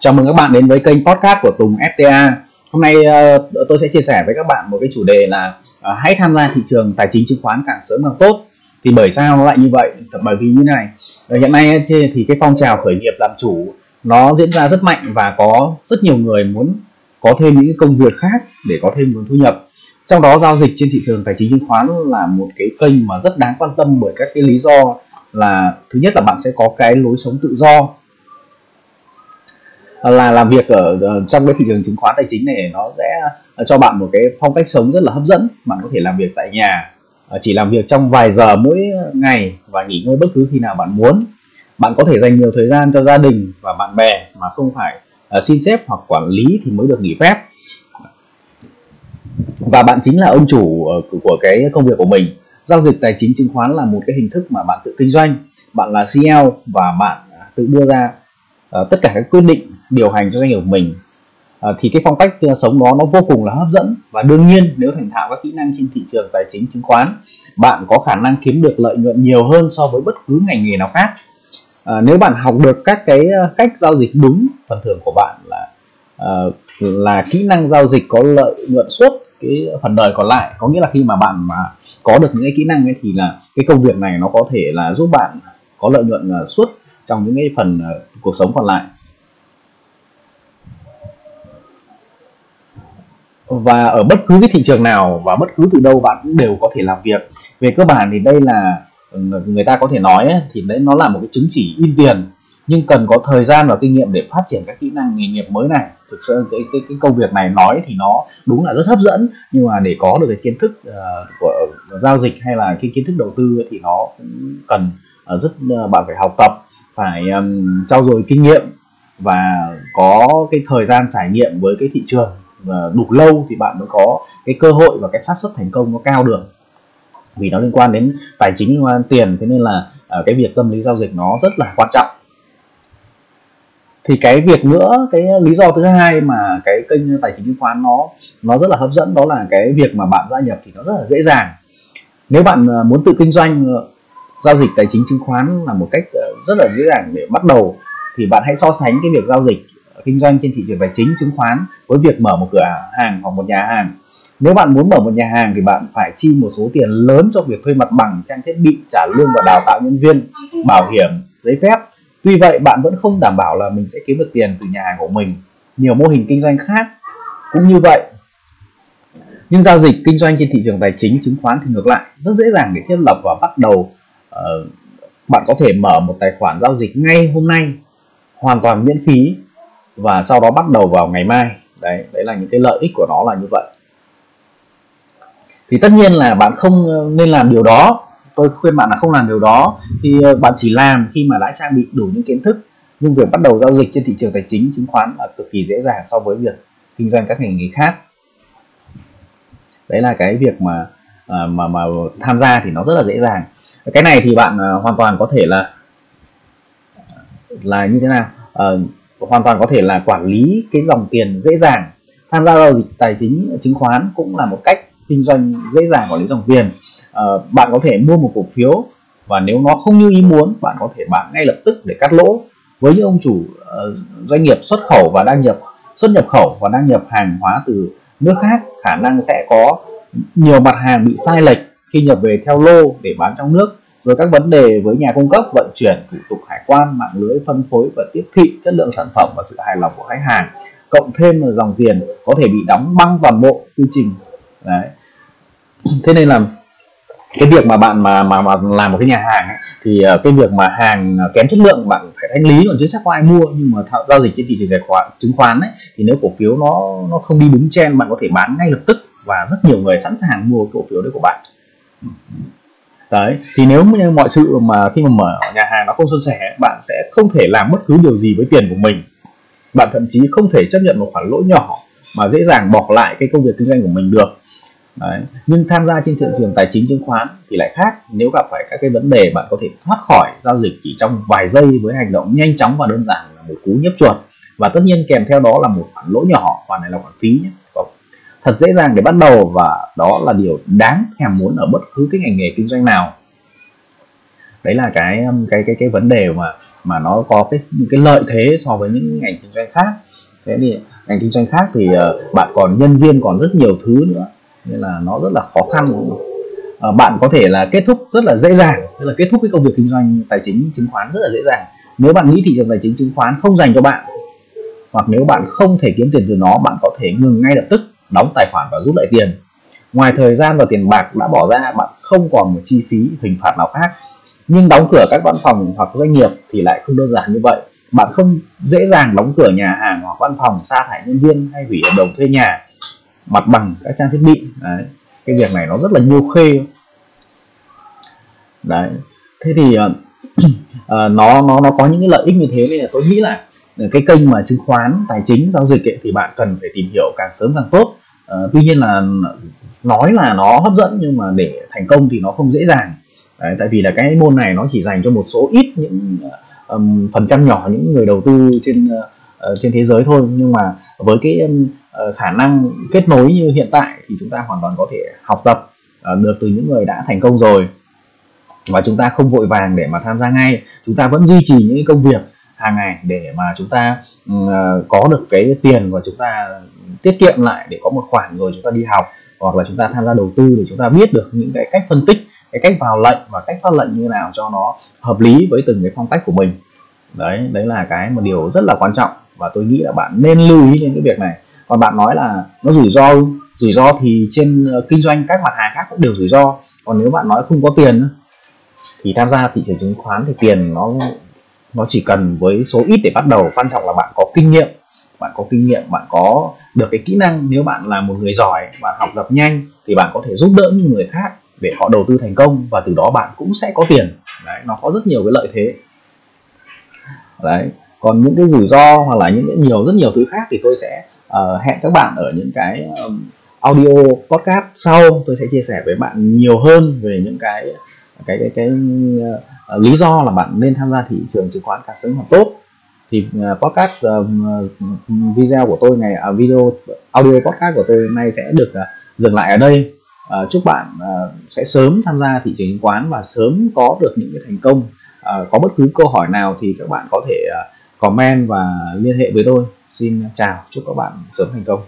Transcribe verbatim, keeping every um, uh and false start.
Chào mừng các bạn đến với kênh podcast của Tùng ép tê a. Hôm nay tôi sẽ chia sẻ với các bạn một cái chủ đề là hãy tham gia thị trường tài chính chứng khoán càng sớm càng tốt. Thì bởi sao nó lại như vậy? Bởi vì như này, hiện nay thì cái phong trào khởi nghiệp làm chủ nó diễn ra rất mạnh và có rất nhiều người muốn có thêm những công việc khác để có thêm nguồn thu nhập. Trong đó giao dịch trên thị trường tài chính chứng khoán là một cái kênh mà rất đáng quan tâm bởi các cái lý do là thứ nhất là bạn sẽ có cái lối sống tự do, là làm việc ở trong cái thị trường chứng khoán tài chính này nó sẽ cho bạn một cái phong cách sống rất là hấp dẫn. Bạn có thể làm việc tại nhà, chỉ làm việc trong vài giờ mỗi ngày và nghỉ ngơi bất cứ khi nào bạn muốn. Bạn có thể dành nhiều thời gian cho gia đình và bạn bè mà không phải xin sếp hoặc quản lý thì mới được nghỉ phép. Và bạn chính là ông chủ của cái công việc của mình. Giao dịch tài chính chứng khoán là một cái hình thức mà bạn tự kinh doanh, bạn là xê e ô và bạn tự đưa ra tất cả các quyết định điều hành cho doanh nghiệp của mình. Thì cái phong cách sống đó nó vô cùng là hấp dẫn, và đương nhiên nếu thành thạo các kỹ năng trên thị trường tài chính chứng khoán, bạn có khả năng kiếm được lợi nhuận nhiều hơn so với bất cứ ngành nghề nào khác. Nếu bạn học được các cái cách giao dịch đúng, phần thưởng của bạn là là kỹ năng giao dịch có lợi nhuận suốt cái phần đời còn lại. Có nghĩa là khi mà bạn mà có được những cái kỹ năng ấy thì là cái công việc này nó có thể là giúp bạn có lợi nhuận suốt trong những cái phần cuộc sống còn lại. Và ở bất cứ cái thị trường nào và bất cứ từ đâu bạn cũng đều có thể làm việc. Về cơ bản thì đây là người ta có thể nói ấy, thì đấy nó là một cái chứng chỉ in tiền, nhưng cần có thời gian và kinh nghiệm để phát triển các kỹ năng nghề nghiệp mới này. Thực sự cái, cái, cái công việc này nói thì nó đúng là rất hấp dẫn, nhưng mà để có được cái kiến thức uh, của giao dịch hay là cái kiến thức đầu tư thì nó cũng cần uh, rất uh, bạn phải học tập, phải um, trau dồi kinh nghiệm và có cái thời gian trải nghiệm với cái thị trường uh, đủ lâu thì bạn mới có cái cơ hội và cái xác suất thành công nó cao được. Vì nó liên quan đến tài chính, liên quan đến tiền, thế nên là uh, cái việc tâm lý giao dịch nó rất là quan trọng. Thì cái việc nữa, cái lý do thứ hai mà cái kênh tài chính chứng khoán nó nó rất là hấp dẫn đó là cái việc mà bạn gia nhập thì nó rất là dễ dàng. Nếu bạn muốn tự kinh doanh, giao dịch tài chính chứng khoán là một cách rất là dễ dàng để bắt đầu. Thì bạn hãy so sánh cái việc giao dịch kinh doanh trên thị trường tài chính chứng khoán với việc mở một cửa hàng hoặc một nhà hàng. Nếu bạn muốn mở một nhà hàng thì bạn phải chi một số tiền lớn cho việc thuê mặt bằng, trang thiết bị, trả lương và đào tạo nhân viên, bảo hiểm, giấy phép. Tuy vậy, bạn vẫn không đảm bảo là mình sẽ kiếm được tiền từ nhà hàng của mình. Nhiều mô hình kinh doanh khác cũng như vậy. Nhưng giao dịch kinh doanh trên thị trường tài chính chứng khoán thì ngược lại, rất dễ dàng để thiết lập và bắt đầu. Uh, bạn có thể mở một tài khoản giao dịch ngay hôm nay, hoàn toàn miễn phí, và sau đó bắt đầu vào ngày mai. Đấy, đấy là những cái lợi ích của nó là như vậy. Thì tất nhiên là bạn không nên làm điều đó. Tôi khuyên bạn là không làm điều đó. Thì bạn chỉ làm khi mà đã trang bị đủ những kiến thức. Nhưng việc bắt đầu giao dịch trên thị trường tài chính chứng khoán là cực kỳ dễ dàng so với việc kinh doanh các ngành nghề khác. Đấy là cái việc mà mà mà tham gia thì nó rất là dễ dàng. Cái này thì bạn hoàn toàn có thể là là như thế nào? À, hoàn toàn có thể là quản lý cái dòng tiền dễ dàng. Tham gia giao dịch tài chính chứng khoán cũng là một cách kinh doanh dễ dàng quản lý dòng tiền. Uh, bạn có thể mua một cổ phiếu và nếu nó không như ý muốn, bạn có thể bán ngay lập tức để cắt lỗ. Với những ông chủ uh, doanh nghiệp xuất khẩu và đang nhập xuất nhập khẩu và đang nhập hàng hóa từ nước khác, khả năng sẽ có nhiều mặt hàng bị sai lệch khi nhập về theo lô để bán trong nước, rồi các vấn đề với nhà cung cấp, vận chuyển, thủ tục hải quan, mạng lưới phân phối và tiếp thị, chất lượng sản phẩm và sự hài lòng của khách hàng, cộng thêm là dòng tiền có thể bị đóng băng toàn bộ quy trình. Đấy. Thế nên là cái việc mà bạn mà mà, mà làm một cái nhà hàng ấy, thì cái việc mà hàng kém chất lượng bạn phải thanh lý, còn chưa chắc có ai mua. Nhưng mà giao dịch trên thị trường chứng khoán ấy, thì nếu cổ phiếu nó nó không đi đúng trend, bạn có thể bán ngay lập tức và rất nhiều người sẵn sàng mua cổ phiếu đấy của bạn. Đấy, thì nếu như mọi sự mà khi mà mở nhà hàng nó không suôn sẻ, bạn sẽ không thể làm bất cứ điều gì với tiền của mình. Bạn thậm chí không thể chấp nhận một khoản lỗ nhỏ mà dễ dàng bỏ lại cái công việc kinh doanh của mình được. Đấy. Nhưng tham gia trên thị trường tài chính chứng khoán thì lại khác. Nếu gặp phải các cái vấn đề, bạn có thể thoát khỏi giao dịch chỉ trong vài giây với hành động nhanh chóng và đơn giản là một cú nhấp chuột, và tất nhiên kèm theo đó là một khoản lỗ nhỏ, khoản này là khoản phí nhé. Thật dễ dàng để bắt đầu, và đó là điều đáng thèm muốn ở bất cứ cái ngành nghề kinh doanh nào. Đấy là cái cái cái cái vấn đề mà mà nó có cái cái lợi thế so với những ngành kinh doanh khác. Thế thì ngành kinh doanh khác thì uh, bạn còn nhân viên, còn rất nhiều thứ nữa, nên là nó rất là khó khăn. Uh, bạn có thể là kết thúc rất là dễ dàng, tức là kết thúc cái công việc kinh doanh tài chính chứng khoán rất là dễ dàng. Nếu bạn nghĩ thị trường tài chính chứng khoán không dành cho bạn, hoặc nếu bạn không thể kiếm tiền từ nó, bạn có thể ngừng ngay lập tức, đóng tài khoản và rút lại tiền. Ngoài thời gian và tiền bạc đã bỏ ra, bạn không còn một chi phí hình phạt nào khác. Nhưng đóng cửa các văn phòng hoặc doanh nghiệp thì lại không đơn giản như vậy. Bạn không dễ dàng đóng cửa nhà hàng hoặc văn phòng, sa thải nhân viên hay hủy hợp đồng thuê nhà, mặt bằng, các trang thiết bị. Đấy. Cái việc này nó rất là nhiều khê. Đấy. Thế thì uh, nó nó nó có những cái lợi ích như thế, nên là tôi nghĩ là cái kênh mà chứng khoán tài chính giao dịch ấy, thì bạn cần phải tìm hiểu càng sớm càng tốt. Uh, tuy nhiên là nói là nó hấp dẫn, nhưng mà để thành công thì nó không dễ dàng. Đấy, tại vì là cái môn này nó chỉ dành cho một số ít, những um, phần trăm nhỏ những người đầu tư trên uh, trên thế giới thôi. Nhưng mà với cái um, khả năng kết nối như hiện tại thì chúng ta hoàn toàn có thể học tập uh, được từ những người đã thành công rồi, và chúng ta không vội vàng để mà tham gia ngay. Chúng ta vẫn duy trì những công việc hàng ngày để mà chúng ta uh, có được cái tiền, và chúng ta tiết kiệm lại để có một khoản rồi chúng ta đi học, hoặc là chúng ta tham gia đầu tư để chúng ta biết được những cái cách phân tích, cái cách vào lệnh và cách phát lệnh như thế nào cho nó hợp lý với từng cái phong cách của mình. Đấy, đấy là cái một điều rất là quan trọng, và tôi nghĩ là bạn nên lưu ý đến cái việc này. Còn bạn nói là nó rủi ro, rủi ro thì trên kinh doanh các mặt hàng khác cũng đều rủi ro. Còn nếu bạn nói không có tiền thì tham gia thị trường chứng khoán thì tiền nó nó chỉ cần với số ít để bắt đầu. Quan trọng là bạn có kinh nghiệm, bạn có kinh nghiệm, bạn có được cái kỹ năng. Nếu bạn là một người giỏi, bạn học tập nhanh thì bạn có thể giúp đỡ những người khác để họ đầu tư thành công, và từ đó bạn cũng sẽ có tiền. Đấy, nó có rất nhiều cái lợi thế. Đấy, còn những cái rủi ro hoặc là những cái nhiều rất nhiều thứ khác thì tôi sẽ uh, hẹn các bạn ở những cái um, audio podcast sau. Tôi sẽ chia sẻ với bạn nhiều hơn về những cái cái cái, cái uh, lý do là bạn nên tham gia thị trường chứng khoán càng sớm càng tốt. Thì uh, podcast uh, video của tôi ngày uh, video audio podcast của tôi hôm nay sẽ được uh, dừng lại ở đây. À, chúc bạn à, sẽ sớm tham gia thị trường chứng khoán và sớm có được những cái thành công. À, có bất cứ câu hỏi nào thì các bạn có thể à, comment và liên hệ với tôi. Xin chào, chúc các bạn sớm thành công.